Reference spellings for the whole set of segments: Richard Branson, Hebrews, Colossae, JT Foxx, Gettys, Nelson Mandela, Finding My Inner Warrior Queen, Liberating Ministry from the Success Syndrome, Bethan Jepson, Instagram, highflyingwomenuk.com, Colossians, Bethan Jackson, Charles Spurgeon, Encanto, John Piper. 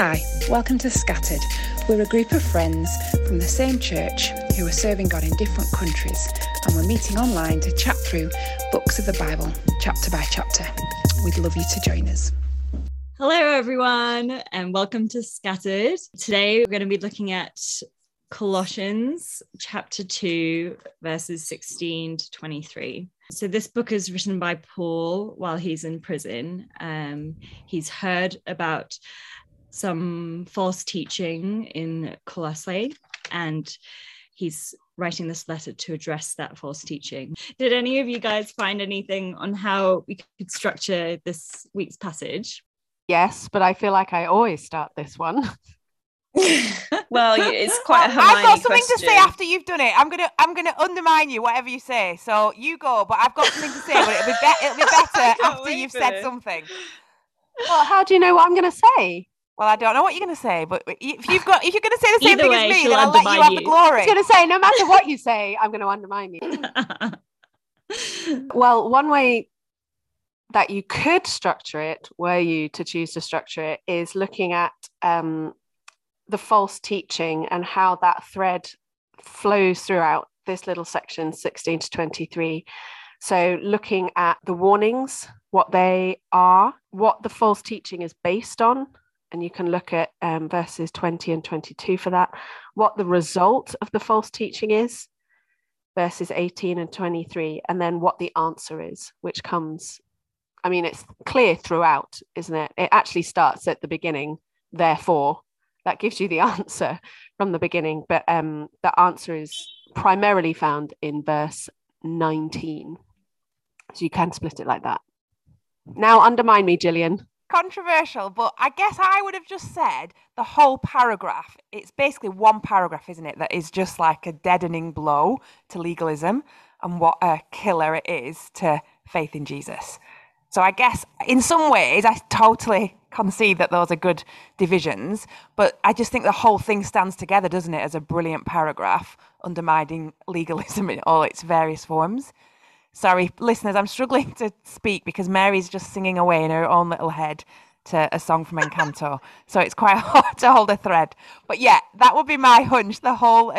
Hi, welcome to Scattered. We're a group of friends from the same church who are serving God in different countries, and we're meeting online to chat through books of the Bible, chapter by chapter. We'd love you to join us. Hello everyone, and welcome to Scattered. Today we're going to be looking at Colossians chapter 2, verses 16 to 23. So this book is written by Paul while he's in prison. He's heard about some false teaching in Colossae, and he's writing this letter to address that false teaching. Did any of you guys find anything on how we could structure this week's passage? Yes, but I feel like I always start this one. Well, it's quite a Hermione I've got something question to say after you've done it. I'm gonna undermine you, whatever you say. So you go, but I've got something to say, but it'll be better after you've said something. Well, how do you know what I'm gonna say? Well, I don't know what you're gonna say, but if you're gonna say the same thing as me, then I'll let you have the glory. I was gonna say, no matter what you say, I'm gonna undermine you. Well, one way that you could structure it, were you to choose to structure it, is looking at the false teaching and how that thread flows throughout this little section 16 to 23. So looking at the warnings, what they are, what the false teaching is based on, and you can look at verses 20 and 22 for that, what the result of the false teaching is, verses 18 and 23, and then what the answer is, which comes, I mean, it's clear throughout, isn't it? It actually starts at the beginning, therefore. That gives you the answer from the beginning, but the answer is primarily found in verse 19. So you can split it like that. Now undermine me, Gillian. Controversial, but I guess I would have just said the whole paragraph. It's basically one paragraph, isn't it, that is just like a deadening blow to legalism and what a killer it is to faith in Jesus. So I guess in some ways I totally concede that those are good divisions, but I just think the whole thing stands together, doesn't it, as a brilliant paragraph undermining legalism in all its various forms. Sorry, listeners, I'm struggling to speak because Mary's just singing away in her own little head to a song from Encanto, so it's quite hard to hold a thread. But yeah, that would be my hunch. The whole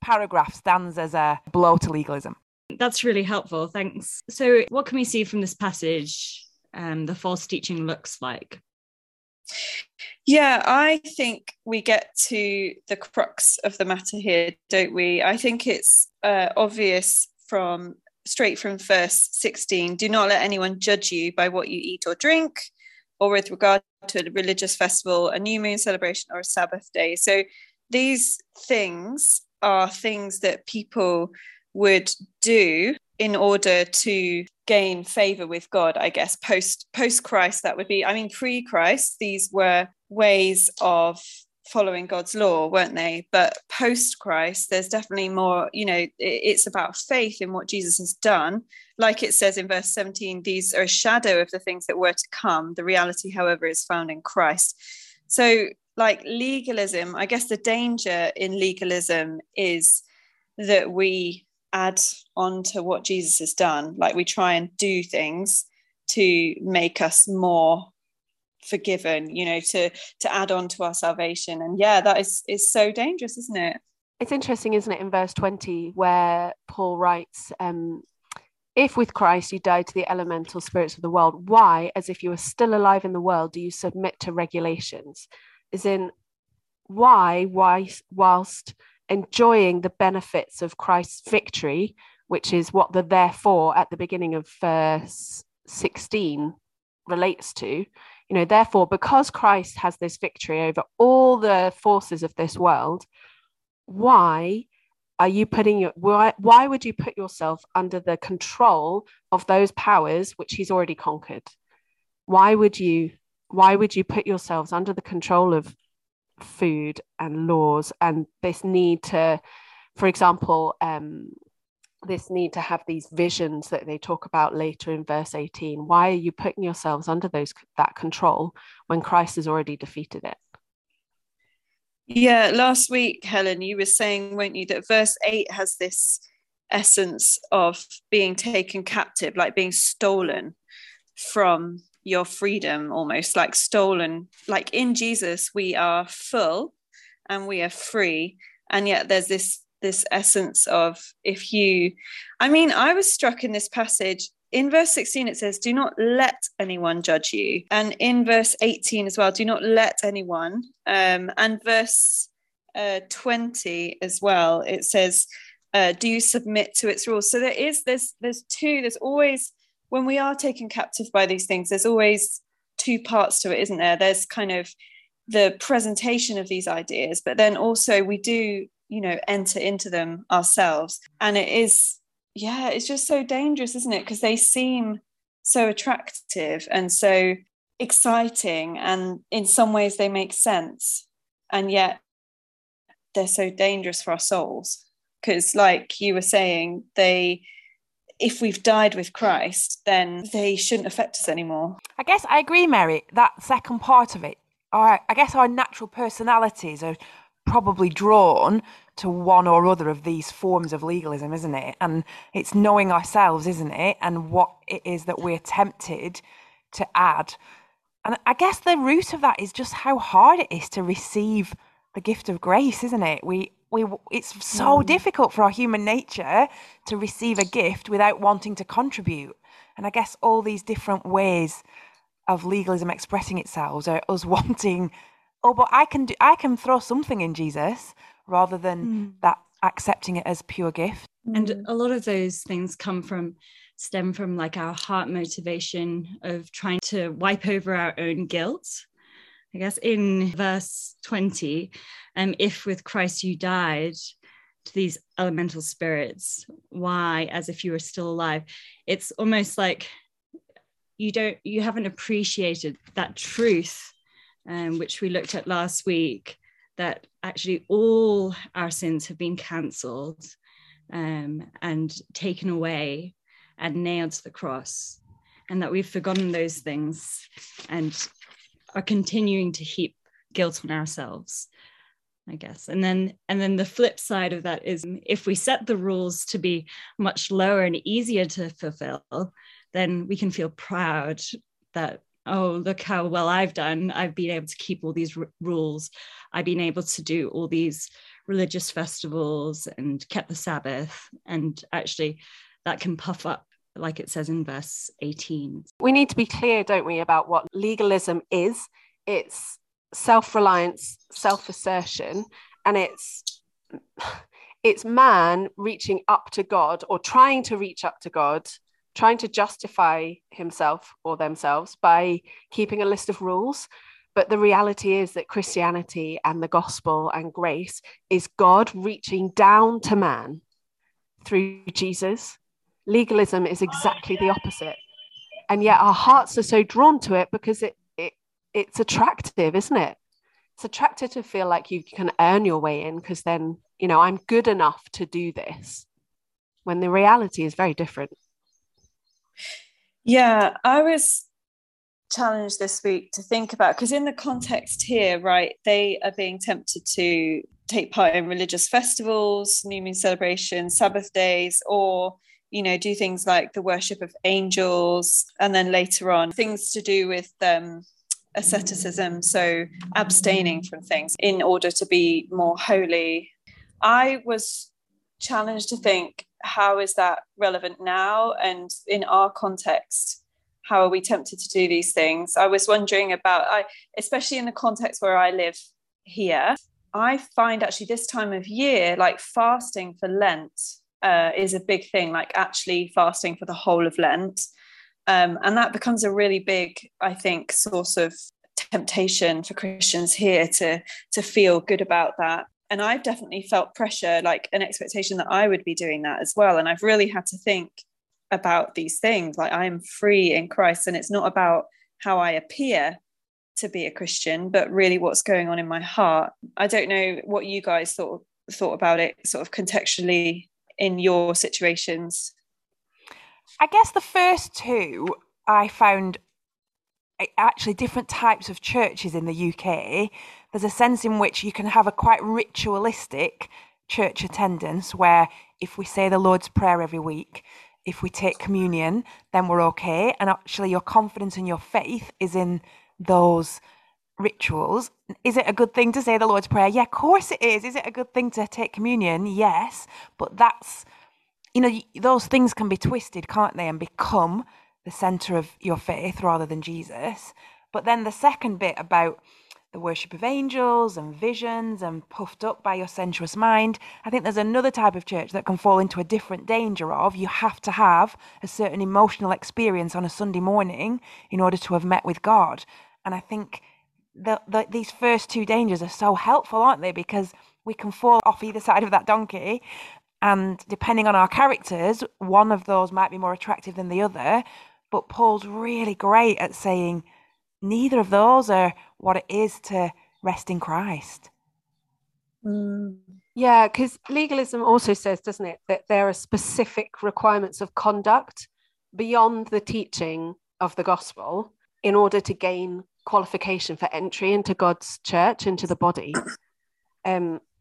paragraph stands as a blow to legalism. That's really helpful, thanks. So what can we see from this passage the false teaching looks like? Yeah, I think we get to the crux of the matter here, don't we? I think it's obvious straight from verse 16. Do not let anyone judge you by what you eat or drink, or with regard to a religious festival, a new moon celebration, or a Sabbath day. So these things are things that people would do in order to gain favor with God, I guess, post-Christ that would be. I mean, pre-Christ, these were ways of following God's law, weren't they? But post-Christ, there's definitely more, you know, it's about faith in what Jesus has done. Like it says in verse 17, these are a shadow of the things that were to come. The reality, however, is found in Christ. So like legalism, I guess the danger in legalism is that we add on to what Jesus has done. Like we try and do things to make us more forgiven, you know, to add on to our salvation. And yeah, that is so dangerous, isn't it? It's interesting, isn't it, in verse 20 where Paul writes, if with Christ you died to the elemental spirits of the world, why, as if you are still alive in the world, do you submit to regulations? As in, why whilst enjoying the benefits of Christ's victory, which is what the therefore at the beginning of verse 16 relates to, you know, therefore, because Christ has this victory over all the forces of this world, why would you put yourself under the control of those powers which he's already conquered? Why would you put yourselves under the control of food and laws and this need to, for example, this need to have these visions that they talk about later in verse 18? Why are you putting yourselves under that control when Christ has already defeated it? Yeah, last week, Helen, you were saying, weren't you, that verse 8 has this essence of being taken captive, like being stolen from your freedom, almost like stolen. Like in Jesus, we are full and we are free. And yet there's this essence of if you, I mean, I was struck in this passage. In verse 16, it says, do not let anyone judge you. And in verse 18 as well, do not let anyone. And verse 20 as well, it says, do you submit to its rules? So there's always, when we are taken captive by these things, there's always two parts to it, isn't there? There's kind of the presentation of these ideas, but then also we do, you know, enter into them ourselves. And it is, yeah, it's just so dangerous, isn't it? Because they seem so attractive and so exciting. And in some ways they make sense. And yet they're so dangerous for our souls. Because like you were saying, if we've died with Christ, then they shouldn't affect us anymore. I guess I agree, Mary, that second part of it. I guess our natural personalities are probably drawn to one or other of these forms of legalism, isn't it? And it's knowing ourselves, isn't it? And what it is that we're tempted to add. And I guess the root of that is just how hard it is to receive the gift of grace, isn't it? It's so difficult for our human nature to receive a gift without wanting to contribute. And I guess all these different ways of legalism expressing itself are us wanting, oh, but I can throw something in Jesus, rather than that accepting it as pure gift. And a lot of those things stem from like our heart motivation of trying to wipe over our own guilt. I guess in verse 20, if with Christ you died to these elemental spirits, why, as if you were still alive? It's almost like you haven't appreciated that truth, which we looked at last week, that actually all our sins have been cancelled and taken away and nailed to the cross, and that we've forgotten those things and are continuing to heap guilt on ourselves, I guess. And then the flip side of that is, if we set the rules to be much lower and easier to fulfill, then we can feel proud that, oh, look how well I've done. I've been able to keep all these rules. I've been able to do all these religious festivals and kept the Sabbath. And actually that can puff up, like it says in verse 18. We need to be clear, don't we, about what legalism is. It's self-reliance, self-assertion, and it's man reaching up to God, or trying to reach up to God, trying to justify himself or themselves by keeping a list of rules. But the reality is that Christianity and the gospel and grace is God reaching down to man through Jesus. Legalism is exactly the opposite. And yet our hearts are so drawn to it because it's attractive, isn't it? It's attractive to feel like you can earn your way in, because then, you know, I'm good enough to do this, when the reality is very different. Yeah, I was challenged this week to think about, because in the context here, right, they are being tempted to take part in religious festivals, new moon celebrations, Sabbath days, or, you know, do things like the worship of angels, and then later on things to do with asceticism, so abstaining from things in order to be more holy. I was challenged to think, how is that relevant now? And in our context, how are we tempted to do these things? I was wondering about, especially in the context where I live here, I find actually this time of year, like fasting for Lent, is a big thing, like actually fasting for the whole of Lent. And that becomes a really big, I think, source of temptation for Christians here to feel good about that. And I've definitely felt pressure, like an expectation that I would be doing that as well. And I've really had to think about these things, like I am free in Christ, and it's not about how I appear to be a Christian, but really what's going on in my heart. I don't know what you guys thought about it sort of contextually in your situations. I guess the first two I found actually different types of churches in the UK. There's a sense in which you can have a quite ritualistic church attendance, where if we say the Lord's Prayer every week, if we take communion, then we're okay. And actually your confidence and your faith is in those rituals. Is it a good thing to say the Lord's Prayer? Yeah, of course it is. Is it a good thing to take communion? Yes. But that's, you know, those things can be twisted, can't they? And become the center of your faith rather than Jesus. But then the second bit about the worship of angels and visions and puffed up by your sensuous mind, I think there's another type of church that can fall into a different danger of, you have to have a certain emotional experience on a Sunday morning in order to have met with God. And I think these first two dangers are so helpful, aren't they? Because we can fall off either side of that donkey, and depending on our characters, one of those might be more attractive than the other. But Paul's really great at saying neither of those are what it is to rest in Christ. Yeah, because legalism also says, doesn't it, that there are specific requirements of conduct beyond the teaching of the gospel in order to gain qualification for entry into God's church, into the body.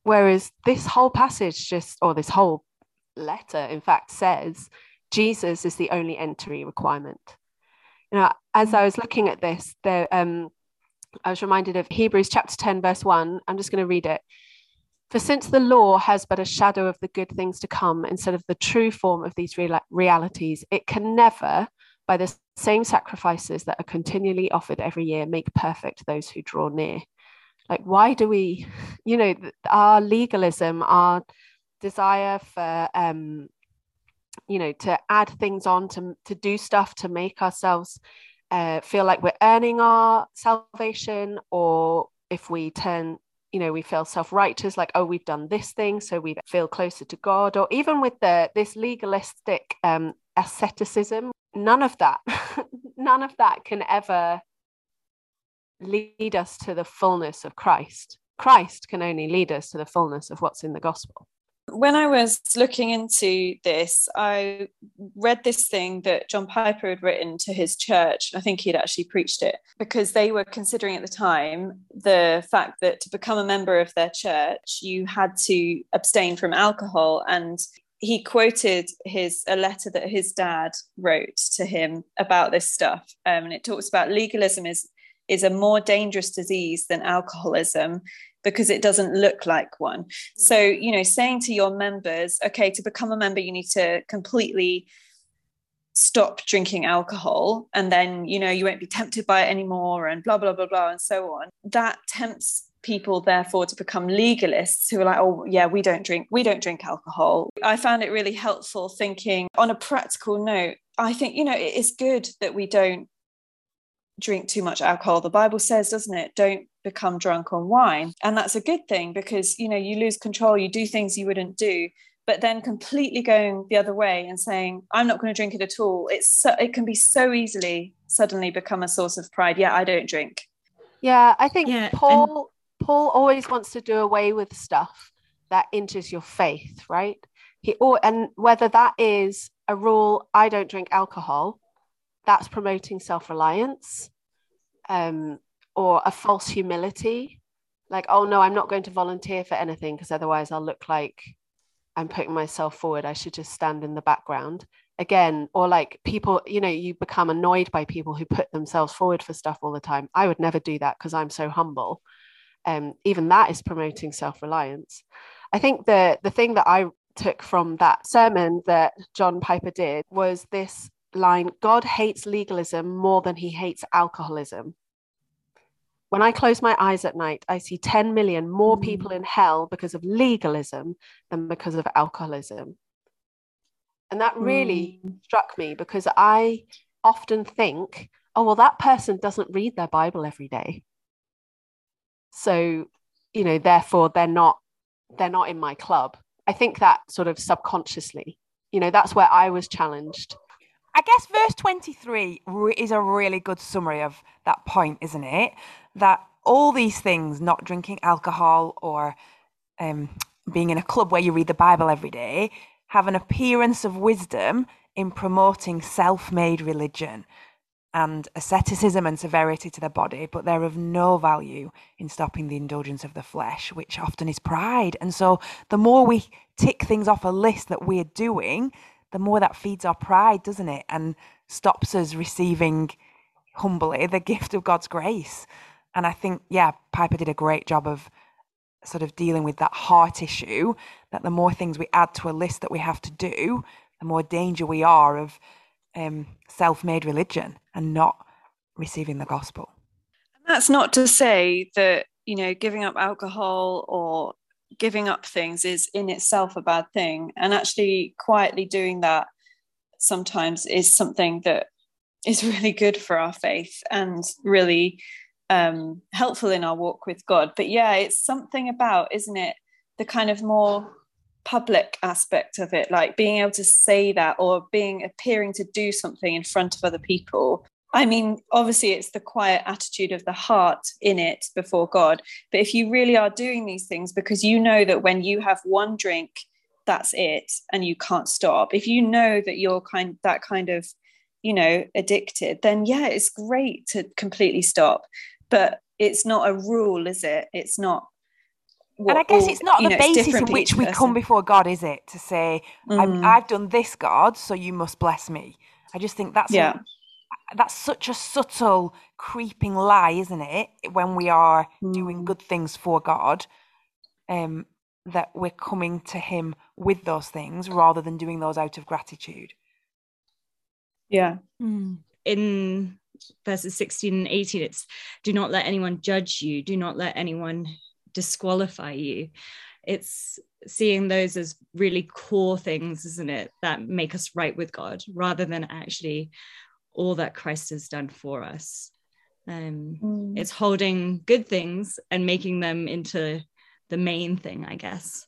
Whereas this whole passage just, or this whole letter, in fact, says Jesus is the only entry requirement. You know, as I was looking at this, I was reminded of Hebrews chapter 10, verse 1. I'm just going to read it. For since the law has but a shadow of the good things to come instead of the true form of these realities, it can never, by the same sacrifices that are continually offered every year, make perfect those who draw near. Like, why do we, you know, our legalism, our desire for, you know, to add things on, to do stuff, to make ourselves feel like we're earning our salvation, or if we turn, you know, we feel self-righteous, like, oh, we've done this thing, so we feel closer to God. Or even with this legalistic asceticism, none of that can ever lead us to the fullness of Christ. Christ can only lead us to the fullness of what's in the gospel. When I was looking into this, I read this thing that John Piper had written to his church. I think he'd actually preached it because they were considering at the time the fact that to become a member of their church, you had to abstain from alcohol. And he quoted a letter that his dad wrote to him about this stuff. And it talks about legalism is a more dangerous disease than alcoholism, because it doesn't look like one. So, you know, saying to your members, okay, to become a member, you need to completely stop drinking alcohol, and then, you know, you won't be tempted by it anymore, and blah, blah, blah, blah, and so on. That tempts people, therefore, to become legalists who are like, oh, yeah, we don't drink alcohol. I found it really helpful thinking on a practical note. I think, you know, it is good that we don't drink too much alcohol. The Bible says, doesn't it, don't become drunk on wine. And that's a good thing, because, you know, you lose control, you do things you wouldn't do. But then completely going the other way and saying, I'm not going to drink it at all, it can be so easily suddenly become a source of pride. Yeah, I don't drink. Yeah, I think Paul always wants to do away with stuff that injures your faith, right? And whether that is a rule, I don't drink alcohol, that's promoting self-reliance, or a false humility, like, oh no, I'm not going to volunteer for anything because otherwise I'll look like I'm putting myself forward, I should just stand in the background again. Or like people, you know, you become annoyed by people who put themselves forward for stuff all the time. I would never do that because I'm so humble. Even that is promoting self-reliance. I think the thing that I took from that sermon that John Piper did was this line, God hates legalism more than he hates alcoholism. When I close my eyes at night, I see 10 million more people in hell because of legalism than because of alcoholism. And that really struck me, because I often think, oh, well, that person doesn't read their Bible every day, so, you know, therefore they're not in my club. I think that sort of subconsciously, you know, that's where I was challenged. I guess verse 23 is a really good summary of that point, isn't it? That all these things, not drinking alcohol or being in a club where you read the Bible every day, have an appearance of wisdom in promoting self-made religion and asceticism and severity to the body, but they're of no value in stopping the indulgence of the flesh, which often is pride. And so the more we tick things off a list that we're doing, the more that feeds our pride, doesn't it? And stops us receiving humbly the gift of God's grace. And I think, yeah, Piper did a great job of sort of dealing with that heart issue, that the more things we add to a list that we have to do, the more danger we are of self-made religion and not receiving the gospel. And that's not to say that, you know, giving up alcohol or giving up things is in itself a bad thing. And actually quietly doing that sometimes is something that is really good for our faith and really helpful in our walk with God. But yeah, it's something about, isn't it, the kind of more public aspect of it, like being able to say that or appearing to do something in front of other people. I mean, obviously it's the quiet attitude of the heart in it before God. But if you really are doing these things because you know that when you have one drink, that's it and you can't stop, if you know that you're kind of you know, addicted, then yeah, it's great to completely stop. But it's not a rule, is it? It's not. And I guess it's not the basis in which we come before God, is it? To say, I've done this, God, so you must bless me. I just think that's such a subtle, creeping lie, isn't it? When we are doing good things for God, that we're coming to Him with those things rather than doing those out of gratitude. Yeah. In verses 16 and 18, it's do not let anyone judge you, do not let anyone disqualify you. It's seeing those as really core things, isn't it, that make us right with God rather than actually all that Christ has done for us. It's holding good things and making them into the main thing, I guess.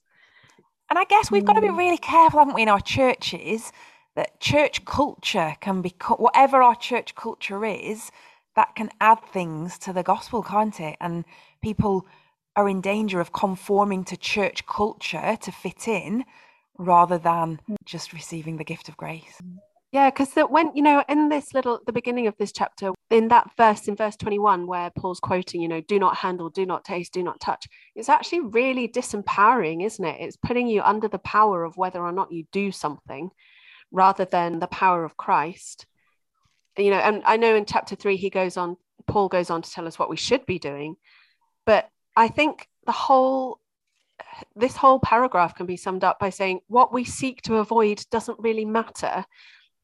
And I guess we've got to be really careful, haven't we, in our churches, that church culture can be, whatever our church culture is, that can add things to the gospel, can't it? And people are in danger of conforming to church culture to fit in rather than just receiving the gift of grace. Yeah, because when, you know, in this the beginning of this chapter, in that verse, in verse 21, where Paul's quoting, you know, do not handle, do not taste, do not touch, it's actually really disempowering, isn't it? It's putting you under the power of whether or not you do something, rather than the power of Christ. You know, and I know in chapter 3, Paul goes on to tell us what we should be doing. But I think this whole paragraph can be summed up by saying what we seek to avoid doesn't really matter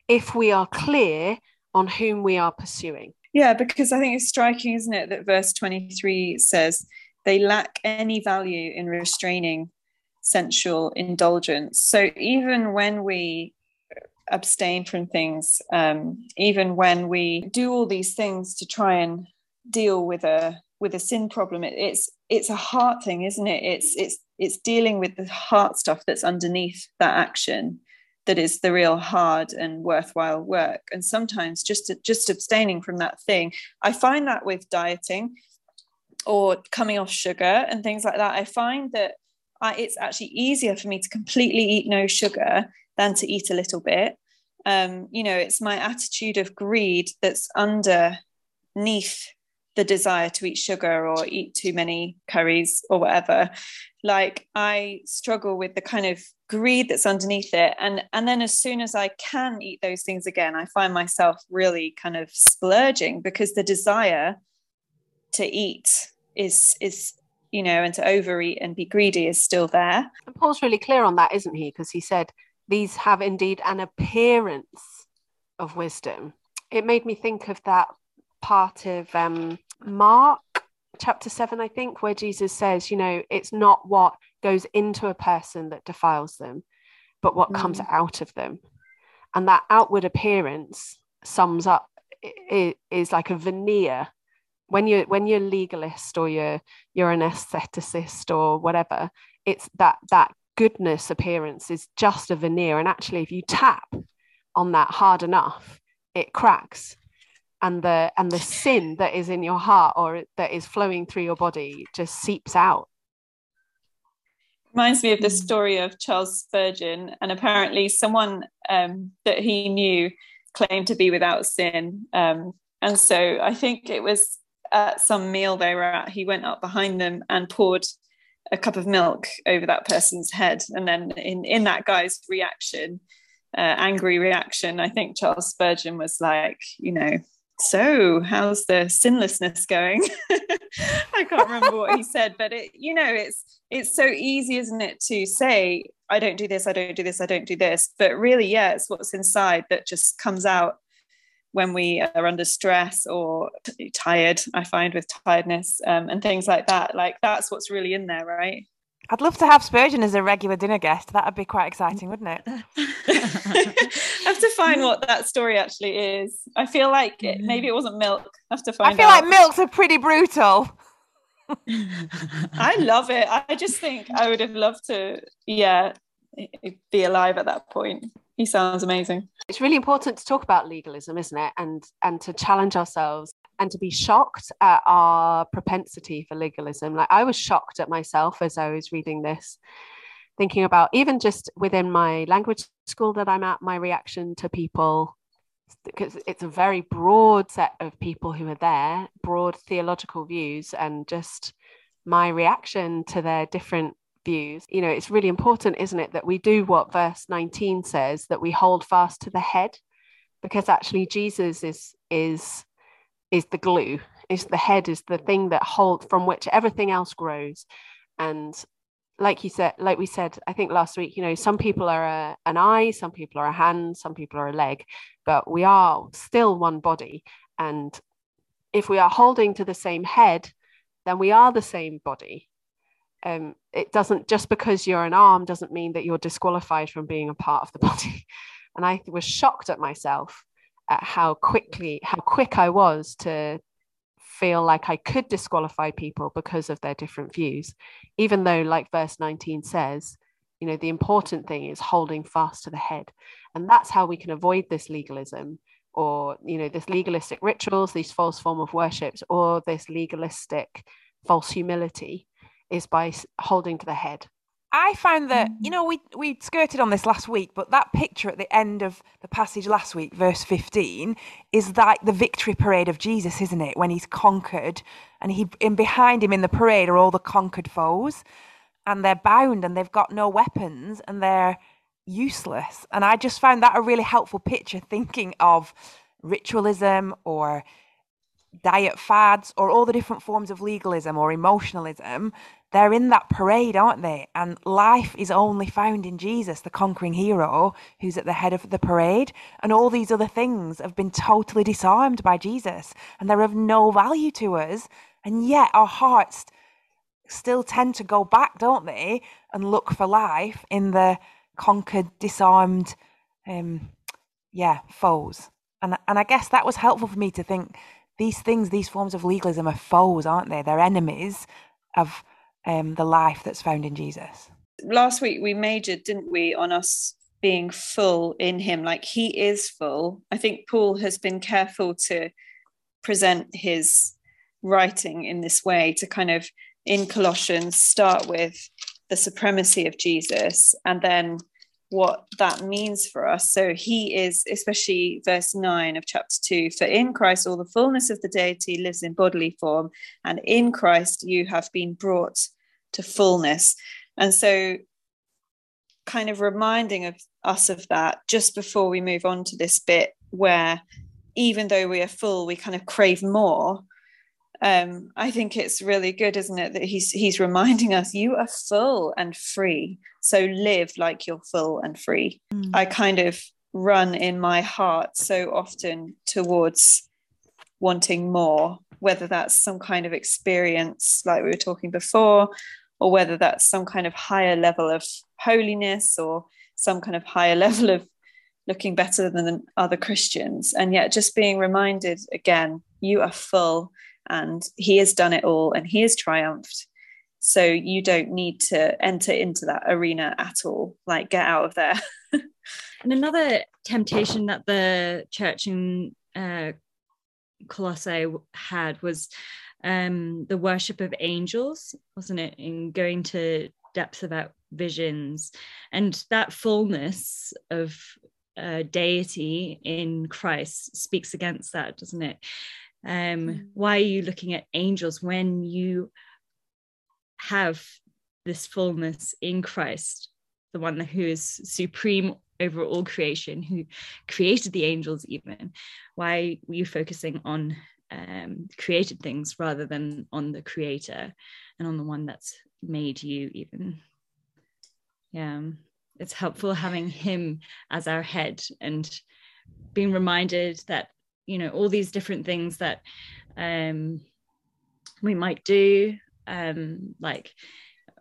if we are clear on whom we are pursuing. Yeah, because I think it's striking, isn't it, that verse 23 says they lack any value in restraining sensual indulgence. So even when we abstain from things, even when we do all these things to try and deal with a sin problem, it's a heart thing, isn't it? It's dealing with the heart stuff that's underneath that action that is the real hard and worthwhile work. And sometimes just abstaining from that thing, I find that with dieting or coming off sugar and things like that, I find that it's actually easier for me to completely eat no sugar than to eat a little bit. You know, it's my attitude of greed that's underneath the desire to eat sugar or eat too many curries or whatever. Like, I struggle with the kind of greed that's underneath it. And then as soon as I can eat those things again, I find myself really kind of splurging, because the desire to eat is, you know, and to overeat and be greedy is still there. And Paul's really clear on that, isn't he? Because he said, these have indeed an appearance of wisdom. It made me think of that part of Mark chapter 7, I think, where Jesus says, you know, it's not what goes into a person that defiles them, but what comes out of them. And that outward appearance sums up, it is like a veneer. When you're a legalist or you're an aestheticist or whatever, it's that goodness appearance is just a veneer, and actually if you tap on that hard enough, it cracks, and the sin that is in your heart or that is flowing through your body just seeps out. Reminds me of the story of Charles Spurgeon, and apparently someone that he knew claimed to be without sin, and so I think it was at some meal they were at, he went up behind them and poured a cup of milk over that person's head, and then in that guy's reaction angry reaction. I think Charles Spurgeon was like, you know, so how's the sinlessness going? I can't remember what he said, but it, you know, it's so easy, isn't it, to say, I don't do this, I don't do this, I don't do this. But really, yeah, it's what's inside that just comes out when we are under stress or tired. I find with tiredness and things like that, like that's what's really in there, right? I'd love to have Spurgeon as a regular dinner guest. That would be quite exciting, wouldn't it? I have to find what that story actually is. I feel like it, maybe it wasn't milk. I have to find out. I feel like milks are pretty brutal. I love it. I just think I would have loved to, yeah, be alive at that point. He sounds amazing. It's really important to talk about legalism, isn't it? And to challenge ourselves and to be shocked at our propensity for legalism. Like I was shocked at myself as I was reading this, thinking about even just within my language school that I'm at, my reaction to people, because it's a very broad set of people who are there, broad theological views, and just my reaction to their different views. You know, it's really important, isn't it, that we do what verse 19 says, that we hold fast to the head, because actually Jesus is the glue, is the head, is the thing that holds, from which everything else grows. And like you said, like we said, I think last week, you know, some people are an eye, some people are a hand, some people are a leg, but we are still one body. And if we are holding to the same head, then we are the same body. It doesn't, just because you're an arm doesn't mean that you're disqualified from being a part of the body. And I was shocked at myself at how quick I was to feel like I could disqualify people because of their different views, even though, like verse 19 says, you know, the important thing is holding fast to the head. And that's how we can avoid this legalism, or, you know, this legalistic rituals, these false form of worships, or this legalistic false humility, is by holding to the head. I find that, you know, we skirted on this last week, but that picture at the end of the passage last week, verse 15, is like the victory parade of Jesus, isn't it? When he's conquered, and behind him in the parade are all the conquered foes, and they're bound and they've got no weapons and they're useless. And I just found that a really helpful picture, thinking of ritualism or diet fads or all the different forms of legalism or emotionalism. They're in that parade, aren't they? And life is only found in Jesus, the conquering hero who's at the head of the parade. And all these other things have been totally disarmed by Jesus, and they're of no value to us. And yet our hearts still tend to go back, don't they, and look for life in the conquered, disarmed foes. And I guess that was helpful for me to think, these things, these forms of legalism are foes, aren't they? They're enemies of the life that's found in Jesus. Last week we majored, didn't we, on us being full in him, like he is full. I think Paul has been careful to present his writing in this way, to kind of, in Colossians, start with the supremacy of Jesus and then what that means for us. So he is, especially verse 9 of chapter 2, for in Christ all the fullness of the deity lives in bodily form, and in Christ you have been brought to fullness. And so kind of reminding of us of that just before we move on to this bit where, even though we are full, we kind of crave more. I think it's really good, isn't it, that he's reminding us, you are full and free, so live like you're full and free. I kind of run in my heart so often towards wanting more, whether that's some kind of experience like we were talking before, or whether that's some kind of higher level of holiness, or some kind of higher level of looking better than other Christians. And yet just being reminded again, you are full, and he has done it all, and he has triumphed. So you don't need to enter into that arena at all. Like, get out of there. And another temptation that the church in Colossae had was the worship of angels, wasn't it? In going to depths about visions, and that fullness of deity in Christ speaks against that, doesn't it? Why are you looking at angels when you have this fullness in Christ, the one who is supreme over all creation, who created the angels even. Why were you focusing on created things rather than on the creator and on the one that's made you even? Yeah, it's helpful having him as our head and being reminded that, you know, all these different things that we might do, like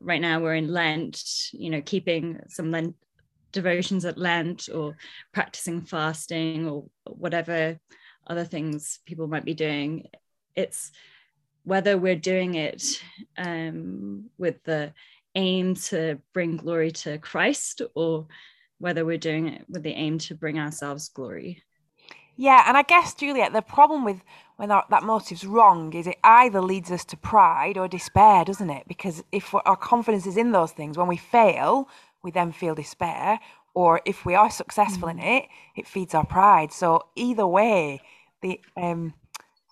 right now we're in Lent, you know, keeping some Lent devotions at Lent or practicing fasting or whatever other things people might be doing. It's whether we're doing it with the aim to bring glory to Christ or whether we're doing it with the aim to bring ourselves glory. Yeah, and I guess, Juliet, the problem with when that motive's wrong is it either leads us to pride or despair, doesn't it? Because if our confidence is in those things, when we fail, we then feel despair. Or if we are successful in it, it feeds our pride. So either way, the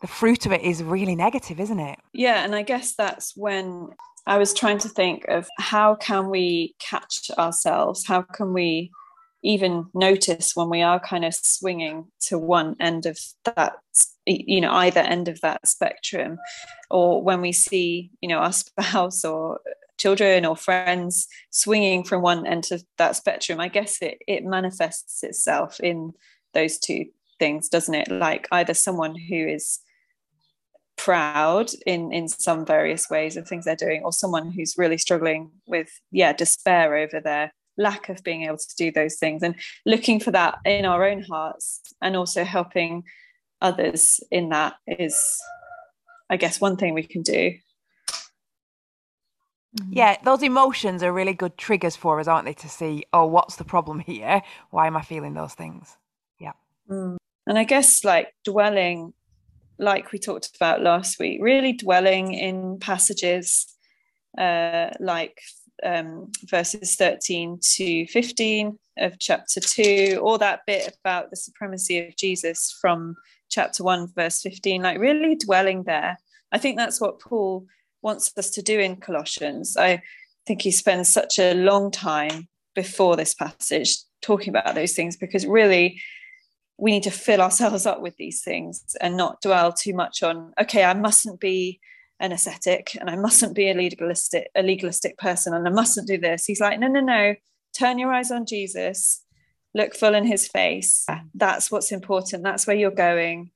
fruit of it is really negative, isn't it? Yeah, and I guess that's when I was trying to think of how can we catch ourselves? How can we even notice when we are kind of swinging to one end of that, you know, either end of that spectrum, or when we see, you know, our spouse or children or friends swinging from one end of that spectrum? I guess it manifests itself in those two things, doesn't it? Like either someone who is proud in some various ways of things they're doing, or someone who's really struggling with despair over their lack of being able to do those things, and looking for that in our own hearts and also helping others in that is, I guess, one thing we can do. Yeah, those emotions are really good triggers for us, aren't they, to see, oh, what's the problem here? Why am I feeling those things? Yeah. And I guess like dwelling, like we talked about last week, really dwelling in passages like verses 13 to 15 of chapter 2, or that bit about the supremacy of Jesus from chapter 1, verse 15, like really dwelling there. I think that's what Paul wants us to do in Colossians. I think he spends such a long time before this passage talking about those things, because really we need to fill ourselves up with these things and not dwell too much on, okay, I mustn't be an ascetic and I mustn't be a legalistic person and I mustn't do this. He's like, no, turn your eyes on Jesus, look full in his face. That's what's important. That's where you're going.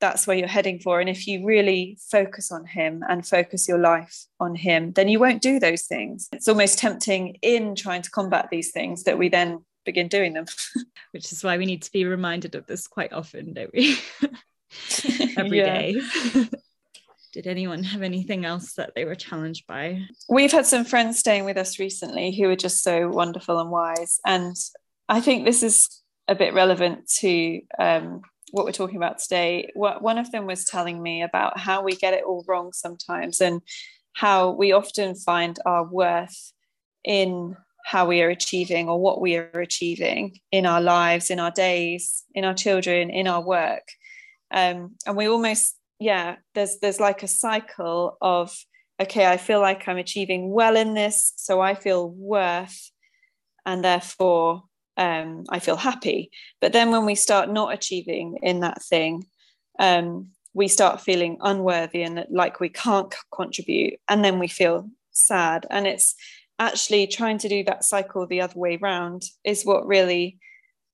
That's where you're heading for. And if you really focus on him and focus your life on him, then you won't do those things. It's almost tempting in trying to combat these things that we then begin doing them. Which is why we need to be reminded of this quite often, don't we? Every day. Did anyone have anything else that they were challenged by? We've had some friends staying with us recently who are just so wonderful and wise. And I think this is a bit relevant to what we're talking about today. One of them was telling me about how we get it all wrong sometimes and how we often find our worth in how we are achieving or what we are achieving in our lives, in our days, in our children, in our work. And we almost, there's like a cycle of, okay, I feel like I'm achieving well in this, so I feel worth and therefore I feel happy. But then when we start not achieving in that thing, we start feeling unworthy and like we can't contribute, and then we feel sad. And it's actually trying to do that cycle the other way round is what really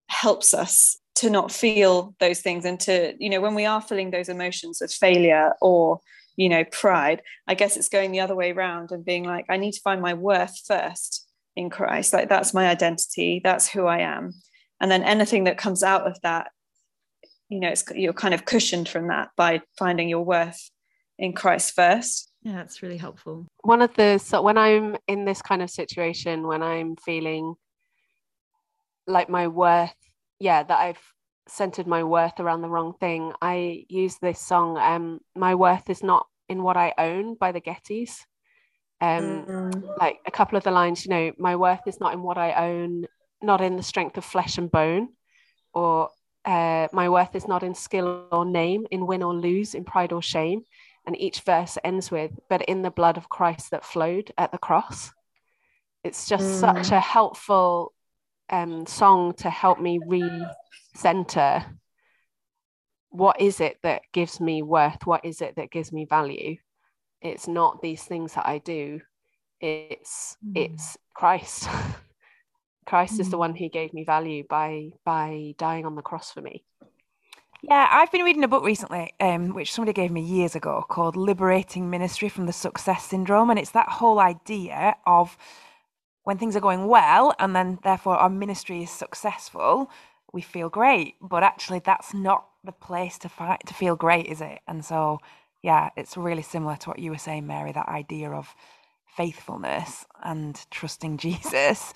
helps us to not feel those things, and to, you know, when we are feeling those emotions of failure or, you know, pride, I guess it's going the other way round and being like, I need to find my worth first in Christ. Like, that's my identity, that's who I am, and then anything that comes out of that, you know, it's, you're kind of cushioned from that by finding your worth in Christ first. Yeah, that's really helpful. So when I'm in this kind of situation, when I'm feeling like my worth, that I've centered my worth around the wrong thing, I use this song, My Worth Is Not in What I Own by the Gettys. Like a couple of the lines, you know, my worth is not in what I own, not in the strength of flesh and bone, or my worth is not in skill or name, in win or lose, in pride or shame. And each verse ends with, but in the blood of Christ that flowed at the cross. It's just such a helpful song to help me recenter. What is it that gives me worth? What is it that gives me value? It's not these things that I do. It's Christ. Christ is the one who gave me value by dying on the cross for me. Yeah, I've been reading a book recently, which somebody gave me years ago, called Liberating Ministry from the Success Syndrome. And it's that whole idea of when things are going well, and then therefore our ministry is successful, we feel great. But actually, that's not the place to feel great, is it? And so, yeah, it's really similar to what you were saying, Mary, that idea of faithfulness and trusting Jesus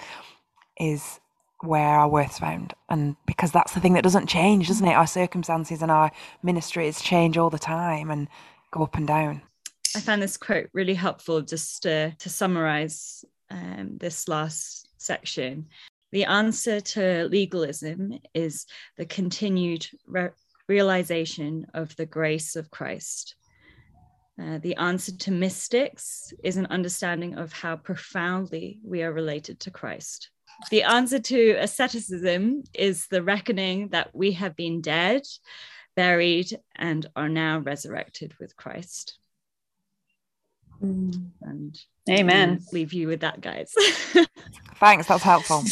is where our worth's found, and because that's the thing that doesn't change, doesn't it? Our circumstances and our ministries change all the time and go up and down. I found this quote really helpful just to summarize this last section. The answer to legalism is the continued realization of the grace of Christ. The answer to mystics is an understanding of how profoundly we are related to Christ. The answer to asceticism is the reckoning that we have been dead, buried, and are now resurrected with Christ. And amen. Leave you with that, guys. Thanks, that's helpful.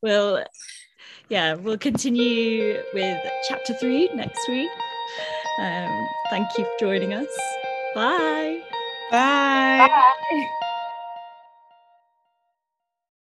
We'll continue with chapter 3 next week. Thank you for joining us. Bye. Bye. Bye.